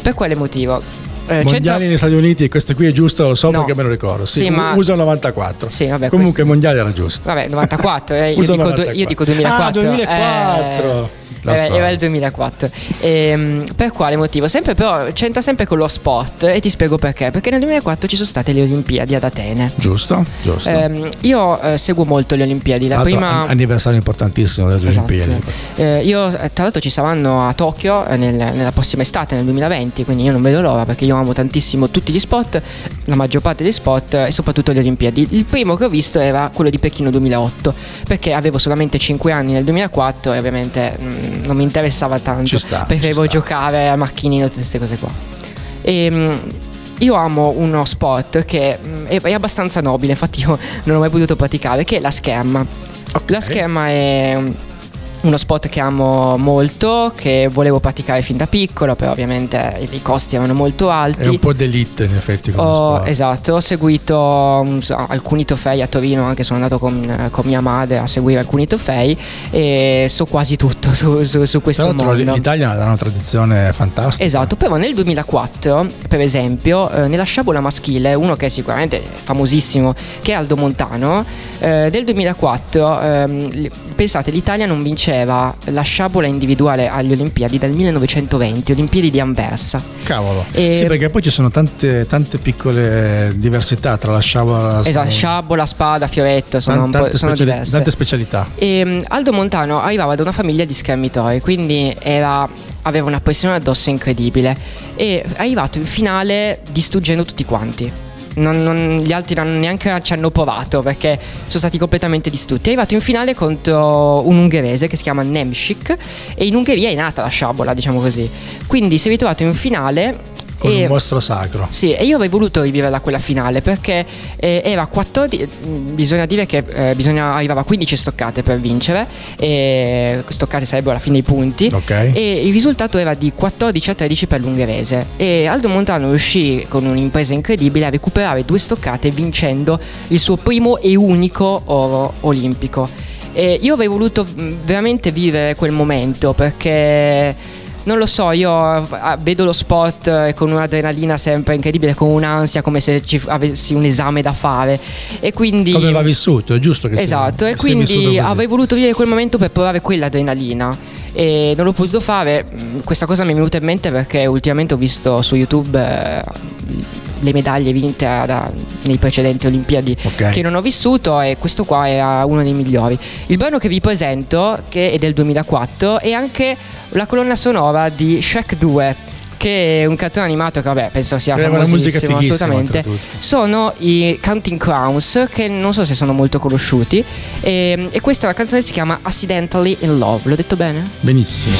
per quale motivo? Mondiali negli Stati Uniti, questo qui è giusto, lo so, no, perché me lo ricordo. Sì, ma USA 94. Sì, vabbè, comunque questo mondiale era giusto. Vabbè, 94, io dico 2004. Ah, 2004. Era il 2004. Per quale motivo? Sempre però c'entra sempre con lo sport, e ti spiego perché. Perché nel 2004 ci sono state le Olimpiadi ad Atene. Giusto. Io seguo molto le Olimpiadi. La prima anniversario importantissimo delle Olimpiadi. Io tra l'altro ci saranno a Tokyo nella prossima estate, nel 2020, quindi io non vedo l'ora, perché io amo tantissimo tutti gli sport, la maggior parte degli sport, e soprattutto le Olimpiadi. Il primo che ho visto era quello di Pechino 2008, perché avevo solamente 5 anni nel 2004 e ovviamente non mi interessava tanto, preferivo giocare a macchinino, tutte queste cose qua. Io amo uno sport che è abbastanza nobile, infatti io non l'ho mai potuto praticare, che è la scherma. Okay. La scherma è uno sport che amo molto, che volevo praticare fin da piccolo, però ovviamente i costi erano molto alti. È un po' d'elite in effetti come sport. Esatto, ho seguito alcuni trofei a Torino, anche sono andato con mia madre a seguire alcuni trofei, e so quasi tutto su questo mondo. L'Italia ha una tradizione fantastica. Esatto, però nel 2004 per esempio nella sciabola maschile, uno che è sicuramente famosissimo, che è Aldo Montano, del 2004 pensate, l'Italia non vince la sciabola individuale agli Olimpiadi dal 1920, Olimpiadi di Anversa. Cavolo. Sì, perché poi ci sono tante piccole diversità tra la sciabola, sciabola, spada, fioretto, sono diverse. Tante specialità. E Aldo Montano arrivava da una famiglia di schermitori, quindi aveva una pressione addosso incredibile, e è arrivato in finale distruggendo tutti quanti. Gli altri neanche ci hanno provato, perché sono stati completamente distrutti. È arrivato in finale contro un ungherese che si chiama Nemšik, e in Ungheria è nata la sciabola, diciamo così. Quindi si è ritrovato in finale con un mostro sacro. Sì, e io avrei voluto riviverla quella finale, perché era 14, bisogna dire che arrivava a 15 stoccate per vincere, e stoccate sarebbero la fine dei punti. Okay. E il risultato era di 14-13 per l'ungherese, e Aldo Montano riuscì con un'impresa incredibile a recuperare 2 stoccate, vincendo il suo primo e unico oro olimpico. E io avrei voluto veramente vivere quel momento, perché non lo so, io vedo lo sport con un'adrenalina sempre incredibile, con un'ansia, come se ci avessi un esame da fare, e quindi come va vissuto, è giusto che esatto, e quindi avrei voluto vivere quel momento per provare quell'adrenalina, e non l'ho potuto fare. Questa cosa mi è venuta in mente perché ultimamente ho visto su YouTube le medaglie vinte nei precedenti Olimpiadi. Okay. Che non ho vissuto, e questo qua era uno dei migliori. Il brano che vi presento, che è del 2004, è anche la colonna sonora di Shrek 2, che è un cartone animato che vabbè penso sia famosissimo, assolutamente. Sono i Counting Crows, che non so se sono molto conosciuti, e questa è la canzone che si chiama Accidentally in Love. L'ho detto bene? Benissimo.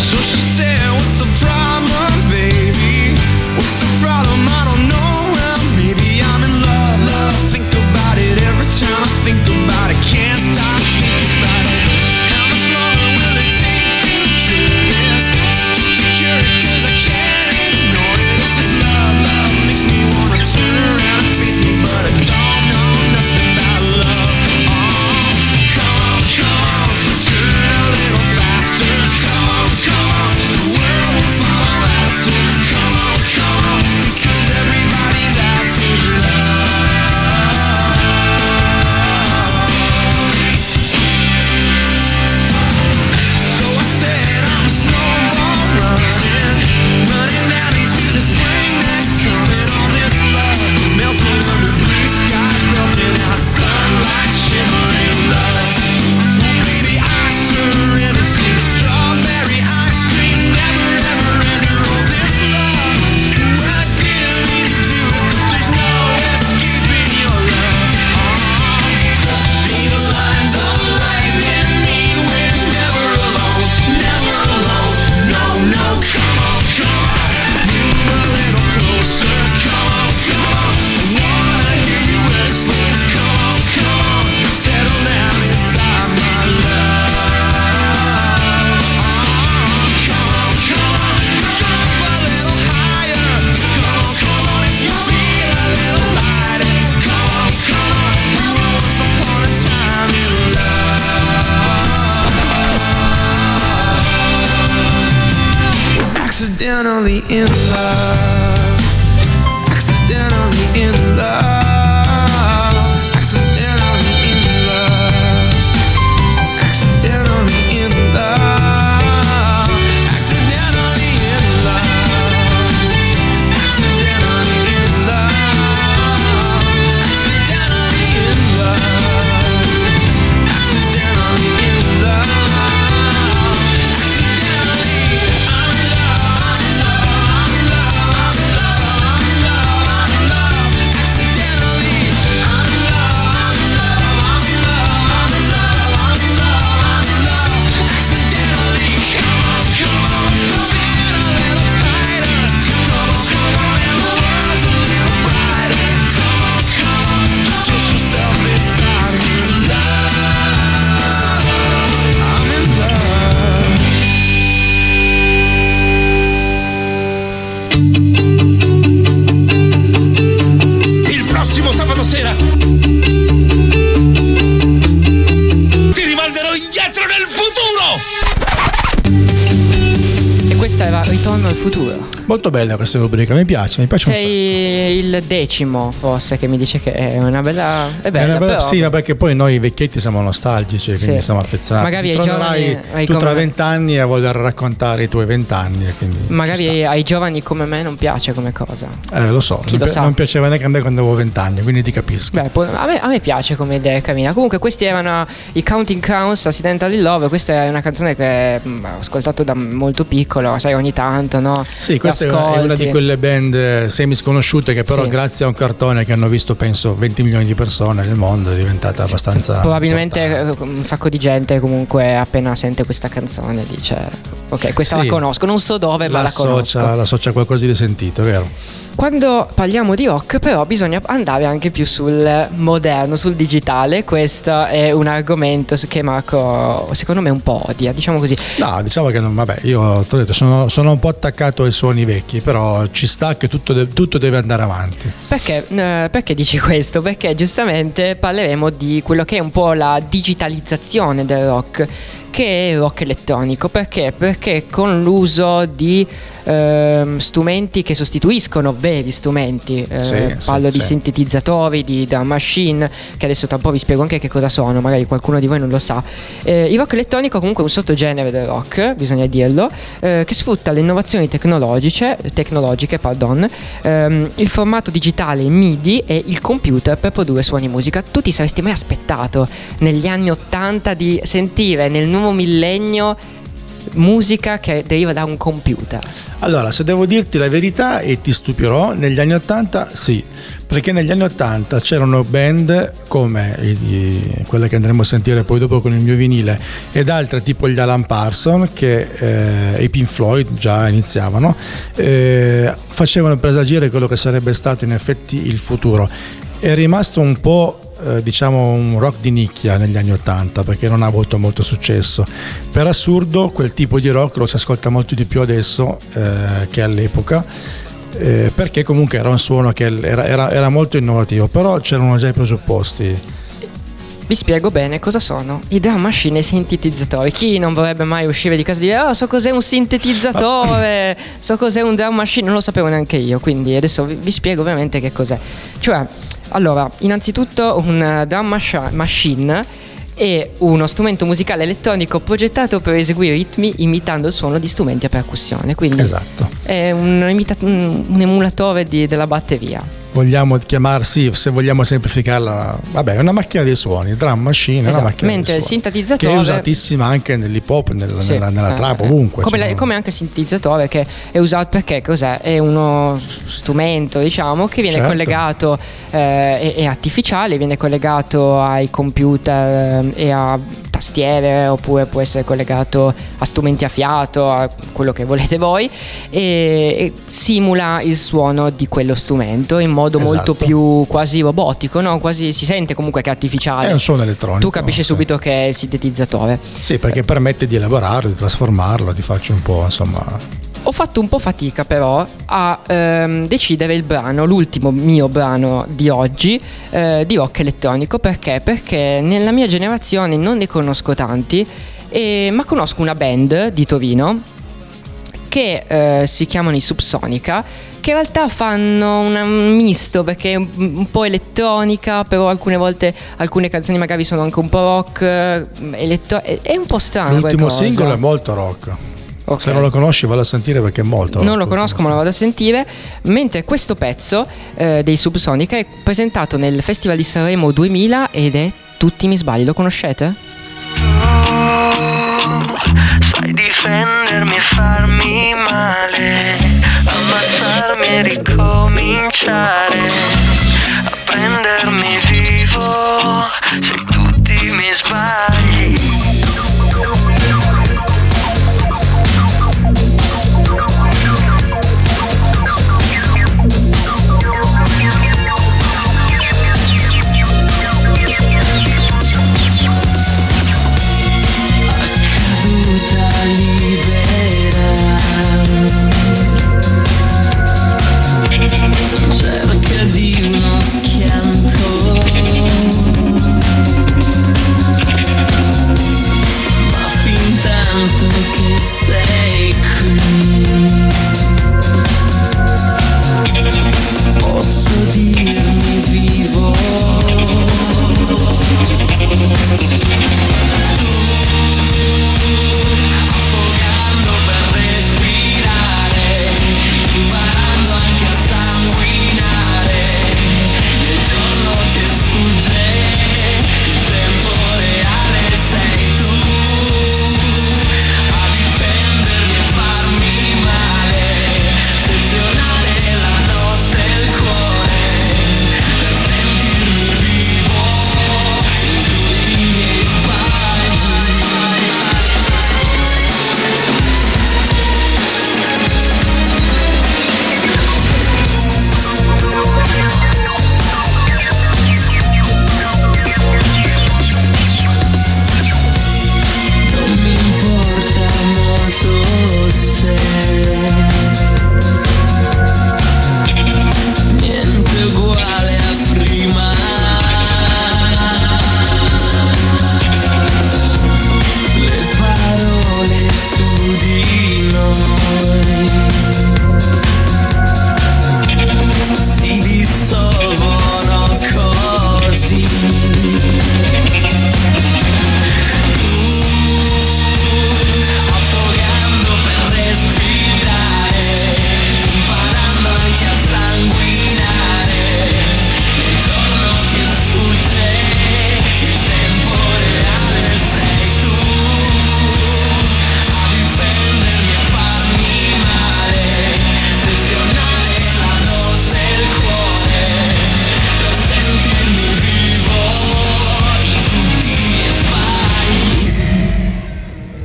Accidentally in love, accidentally in love, accidentally in love, accidentally in love, accidentally in love, accidentally in love, accidentally in love, accidentally in love. Futuro. Molto bella questa rubrica, mi piace. Sei il decimo forse che mi dice che è una bella. È bella però... Sì, perché poi noi vecchietti siamo nostalgici, quindi siamo affezzati. Magari ai giovani, tu tra 20 anni a voler raccontare i tuoi 20 anni. Magari ai giovani come me non piace come cosa. Lo so, non piaceva neanche a me quando avevo 20 anni, quindi ti capisco. Beh, poi, a me piace come idea, Camina. Comunque questi erano i Counting Crows, Accidental in Love. Questa è una canzone che ho ascoltato da molto piccolo, sai, ogni tanto, no? Sì, questa è una di quelle band semi sconosciute che però grazie a un cartone che hanno visto penso 20 milioni di persone nel mondo è diventata abbastanza probabilmente importante. Un sacco di gente comunque appena sente questa canzone dice ok, questa la conosco, non so dove ma la conosco, a qualcosa di sentito, vero? Quando parliamo di rock però bisogna andare anche più sul moderno, sul digitale. Questo è un argomento che Marco secondo me un po' odia, diciamo così. No, diciamo che non, vabbè, io t'ho detto sono un po' attaccato ai suoni vecchi, però ci sta che tutto deve andare avanti. Perché dici questo? Perché giustamente parleremo di quello che è un po' la digitalizzazione del rock, che è rock elettronico. Perché con l'uso di strumenti che sostituiscono veri strumenti, parlo di sintetizzatori, di drum machine, che adesso tra un po' vi spiego anche che cosa sono, magari qualcuno di voi non lo sa. Il rock elettronico comunque è un sottogenere del rock, bisogna dirlo, che sfrutta le innovazioni tecnologiche, il formato digitale MIDI e il computer per produrre suoni e musica. Tu ti saresti mai aspettato negli anni 80 di sentire nel nuovo millennio musica che deriva da un computer? Allora, se devo dirti la verità e ti stupirò, negli anni 80 sì, perché negli anni 80 c'erano band come quella che andremo a sentire poi dopo con il mio vinile ed altre tipo gli Alan Parsons che i Pink Floyd già iniziavano, facevano presagire quello che sarebbe stato in effetti il futuro. È rimasto un po' un rock di nicchia negli anni 80 perché non ha avuto molto successo. Per assurdo quel tipo di rock lo si ascolta molto di più adesso che all'epoca, perché comunque era un suono che era molto innovativo, però c'erano già i presupposti. Vi spiego bene cosa sono i drum machine e i sintetizzatori. Chi non vorrebbe mai uscire di casa e dire so cos'è un sintetizzatore, so cos'è un drum machine, non lo sapevo neanche io, quindi adesso vi spiego veramente che cos'è. Cioè, allora, innanzitutto un drum machine è uno strumento musicale elettronico progettato per eseguire ritmi imitando il suono di strumenti a percussione, quindi è un emulatore della batteria. Vogliamo chiamarsi, se vogliamo semplificarla, vabbè, è una macchina dei suoni, drum machine, esatto. Una macchina mentre dei suoni, il sintetizzatore che è usatissima anche nell'hip hop, nella trap, ovunque, come anche il sintetizzatore che è usato perché cos'è? È uno strumento, diciamo, che viene collegato, è artificiale, viene collegato ai computer e a tastiere, oppure può essere collegato a strumenti a fiato, a quello che volete voi, e simula il suono di quello strumento in modo molto più quasi robotico, no? Quasi si sente comunque che è artificiale. È un suono elettronico. Tu capisci subito che è il sintetizzatore. Sì, perché permette di elaborarlo, di trasformarlo, di farci un po', insomma. Ho fatto un po' fatica però a decidere il brano, l'ultimo mio brano di oggi, di rock elettronico, perché nella mia generazione non ne conosco tanti, ma conosco una band di Torino che si chiamano i Subsonica, che in realtà fanno un misto, perché è un po' elettronica, però alcune volte alcune canzoni magari sono anche un po' rock, è un po' strano. L'ultimo singolo è molto rock. Okay. Se non lo conosci vado a sentire perché è molto. Non lo conosco, ma lo vado a sentire. Mentre questo pezzo dei Subsonica è presentato nel Festival di Sanremo 2000 ed è Tutti mi sbagli. Lo conoscete? Tu sai difendermi e farmi male, ammazzarmi e ricominciare, a prendermi vivo se tutti mi sbagli.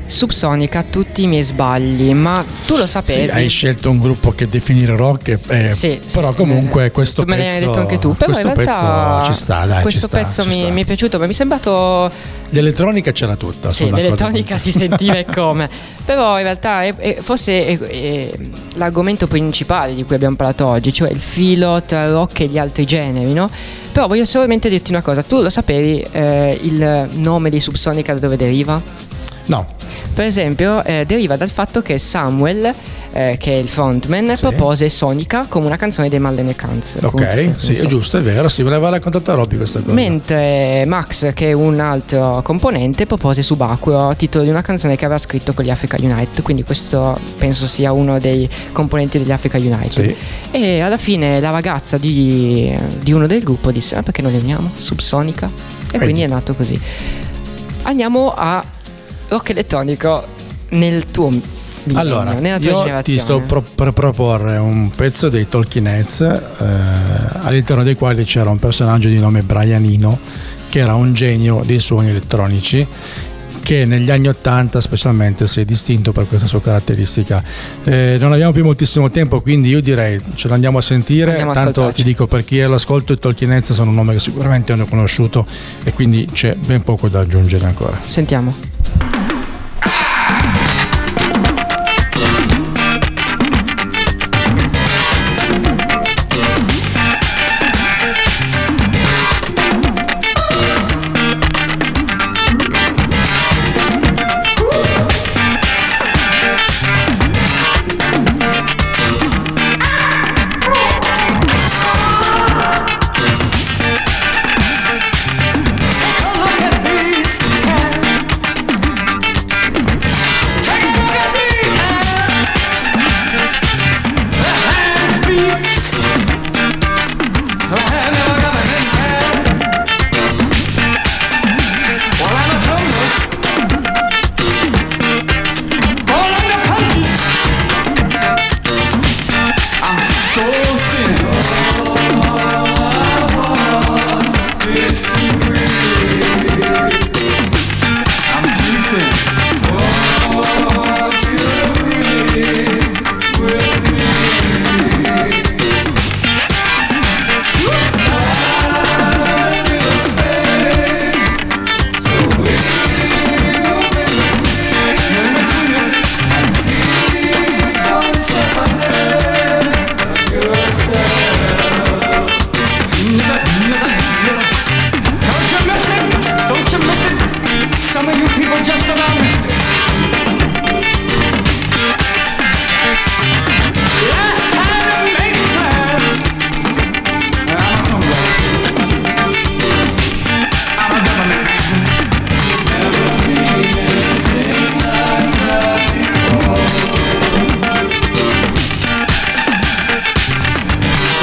Subsonica, tutti i miei sbagli. Ma tu lo sapevi? Sì, hai scelto un gruppo che definire rock sì, però sì, comunque questo pezzo, me ne hai detto anche tu, però questo in realtà pezzo ci sta, dai, questo ci sta, pezzo ci mi è piaciuto, ma mi è sembrato l'elettronica c'era tutta. Sì, l'elettronica si sentiva come. Però in realtà forse è l'argomento principale di cui abbiamo parlato oggi, cioè il filo tra rock e gli altri generi, no? Però voglio solamente dirti una cosa. Tu lo sapevi il nome di Subsonica da dove deriva? No. Per esempio deriva dal fatto che Samuel, che è il frontman, sì, propose Sonica come una canzone dei Marlene Kans. Ok, sì, è giusto, è vero, sì, me l'aveva raccontata Robby questa cosa. Mentre Max, che è un altro componente, propose Subacqueo, titolo di una canzone che aveva scritto con gli Africa Unite. Quindi questo penso sia uno dei componenti degli Africa Unite, sì. E alla fine la ragazza di uno del gruppo disse: ah, perché non le uniamo? Subsonica. E quindi è nato così. Andiamo a rock elettronico nel tuo biennio, allora, nella tua generazione. Allora, io ti sto per proporre un pezzo dei Talking Heads, all'interno dei quali c'era un personaggio di nome Brian Eno, che era un genio dei suoni elettronici, che negli anni 80 specialmente si è distinto per questa sua caratteristica. Non abbiamo più moltissimo tempo, quindi io direi ce lo andiamo a sentire. Tanto ti dico, per chi è all'ascolto, i Talking Heads sono un nome che sicuramente hanno conosciuto e quindi c'è ben poco da aggiungere ancora. Sentiamo. people just around me. Yes, I didn't make plans. I'm a tumbler. I'm a government man. Never seen anything like that before.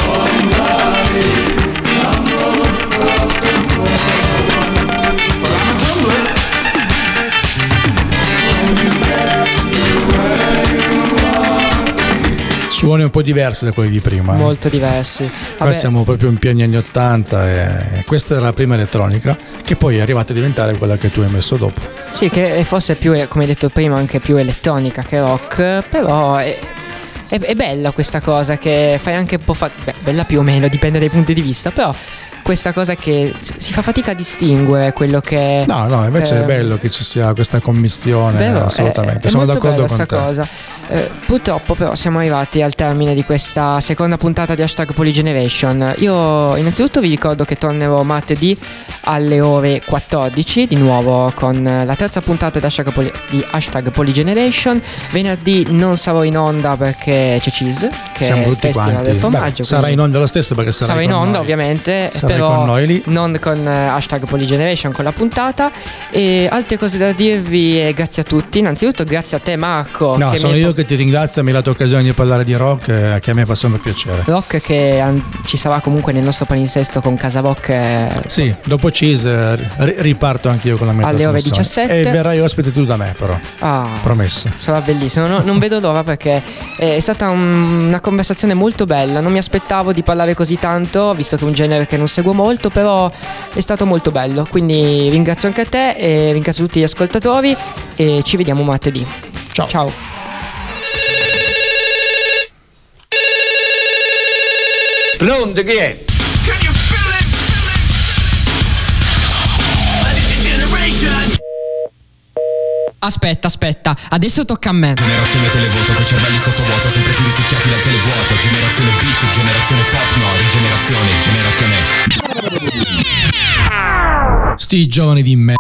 Falling bodies tumble across the floor. Suoni un po' diversi da quelli di prima. Molto diversi. Qua siamo proprio in pieni anni 80 e questa era la prima elettronica che poi è arrivata a diventare quella che tu hai messo dopo. Sì, che forse è più, come hai detto prima, anche più elettronica che rock, però è bella questa cosa che fai anche un po' bella più o meno, dipende dai punti di vista, però questa cosa che si fa fatica a distinguere quello che... No, invece è bello che ci sia questa commistione, vero, assolutamente, sono d'accordo con te. Cosa. Purtroppo però siamo arrivati al termine di questa seconda puntata di Hashtag Poligeneration. Io innanzitutto vi ricordo che tornerò martedì alle ore 14 di nuovo con la terza puntata di Hashtag Poligeneration. Venerdì non sarò in onda perché c'è Cheese, che siamo è il festival quanti. Del formaggio. Beh, sarà in onda lo stesso perché sarà in onda noi. Ovviamente. Però con noi lì. Non con Hashtag Poligeneration, con la puntata. E altre cose da dirvi, grazie a tutti. Innanzitutto grazie a te Marco. No, che sono io che ti ringrazio, mi hai dato occasione di parlare di rock, che a me fa sempre piacere. Rock che ci sarà comunque nel nostro palinsesto con Casa Rock. Sì, dopo Cheese riparto anche io con la mia alle ore 17. E verrai ospite tu da me però. Promesso. Sarà bellissimo, no, non vedo l'ora perché è stata una conversazione molto bella. Non mi aspettavo di parlare così tanto, visto che è un genere che non seguo molto, però è stato molto bello, quindi ringrazio anche a te e ringrazio tutti gli ascoltatori e ci vediamo martedì. Ciao. Pronto, chi è? Aspetta, adesso tocca a me. Generazione televoto, con cervelli sottovuoto, sempre più risucchiati dal televuoto. Generazione beat, generazione pop, no, rigenerazione, generazione. Sti giovani di me.